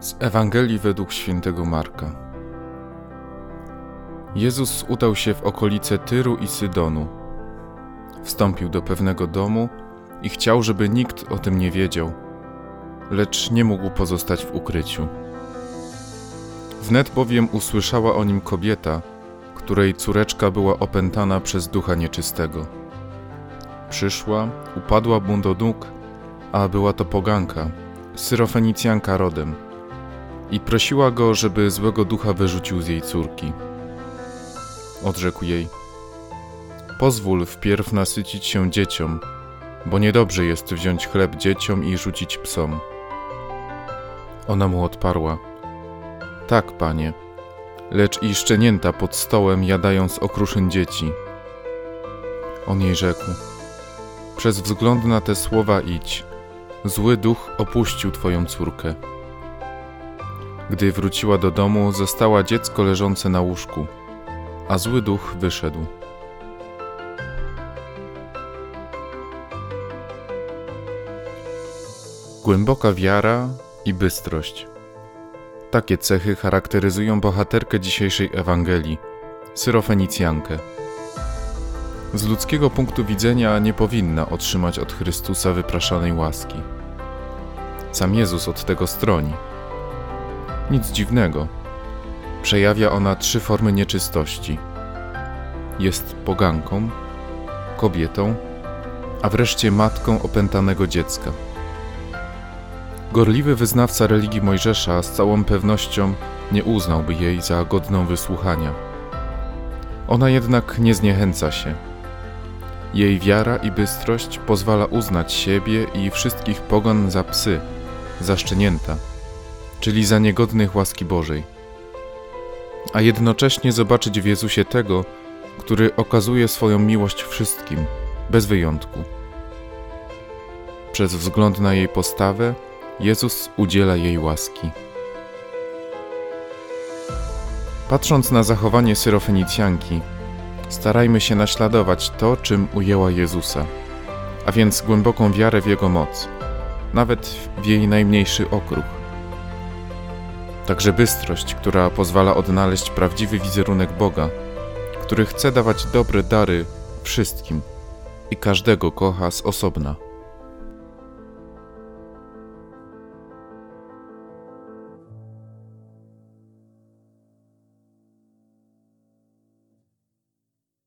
Z Ewangelii według świętego Marka. Jezus udał się w okolice Tyru i Sydonu. Wstąpił do pewnego domu i chciał, żeby nikt o tym nie wiedział, lecz nie mógł pozostać w ukryciu. Wnet bowiem usłyszała o nim kobieta, której córeczka była opętana przez ducha nieczystego. Przyszła, upadła mu do nóg, a była to poganka, Syrofenicjanka rodem, i prosiła go, żeby złego ducha wyrzucił z jej córki. Odrzekł jej: pozwól wpierw nasycić się dzieciom, bo niedobrze jest wziąć chleb dzieciom i rzucić psom. Ona mu odparła: tak, panie, lecz i szczenięta pod stołem jadają z okruszyn dzieci. On jej rzekł: przez wzgląd na te słowa idź, zły duch opuścił twoją córkę. Gdy wróciła do domu, zastała dziecko leżące na łóżku, a zły duch wyszedł. Głęboka wiara i bystrość. Takie cechy charakteryzują bohaterkę dzisiejszej Ewangelii, Syrofenicjankę. Z ludzkiego punktu widzenia nie powinna otrzymać od Chrystusa wypraszanej łaski. Sam Jezus od tego stroni. Nic dziwnego. Przejawia ona trzy formy nieczystości. Jest poganką, kobietą, a wreszcie matką opętanego dziecka. Gorliwy wyznawca religii Mojżesza z całą pewnością nie uznałby jej za godną wysłuchania. Ona jednak nie zniechęca się. Jej wiara i bystrość pozwala uznać siebie i wszystkich pogan za psy, za szczenięta, czyli za niegodnych łaski Bożej, a jednocześnie zobaczyć w Jezusie tego, który okazuje swoją miłość wszystkim, bez wyjątku. Przez wzgląd na jej postawę Jezus udziela jej łaski. Patrząc na zachowanie Syrofenicjanki, starajmy się naśladować to, czym ujęła Jezusa, a więc głęboką wiarę w Jego moc, nawet w jej najmniejszy okruch. Także bystrość, która pozwala odnaleźć prawdziwy wizerunek Boga, który chce dawać dobre dary wszystkim i każdego kocha z osobna.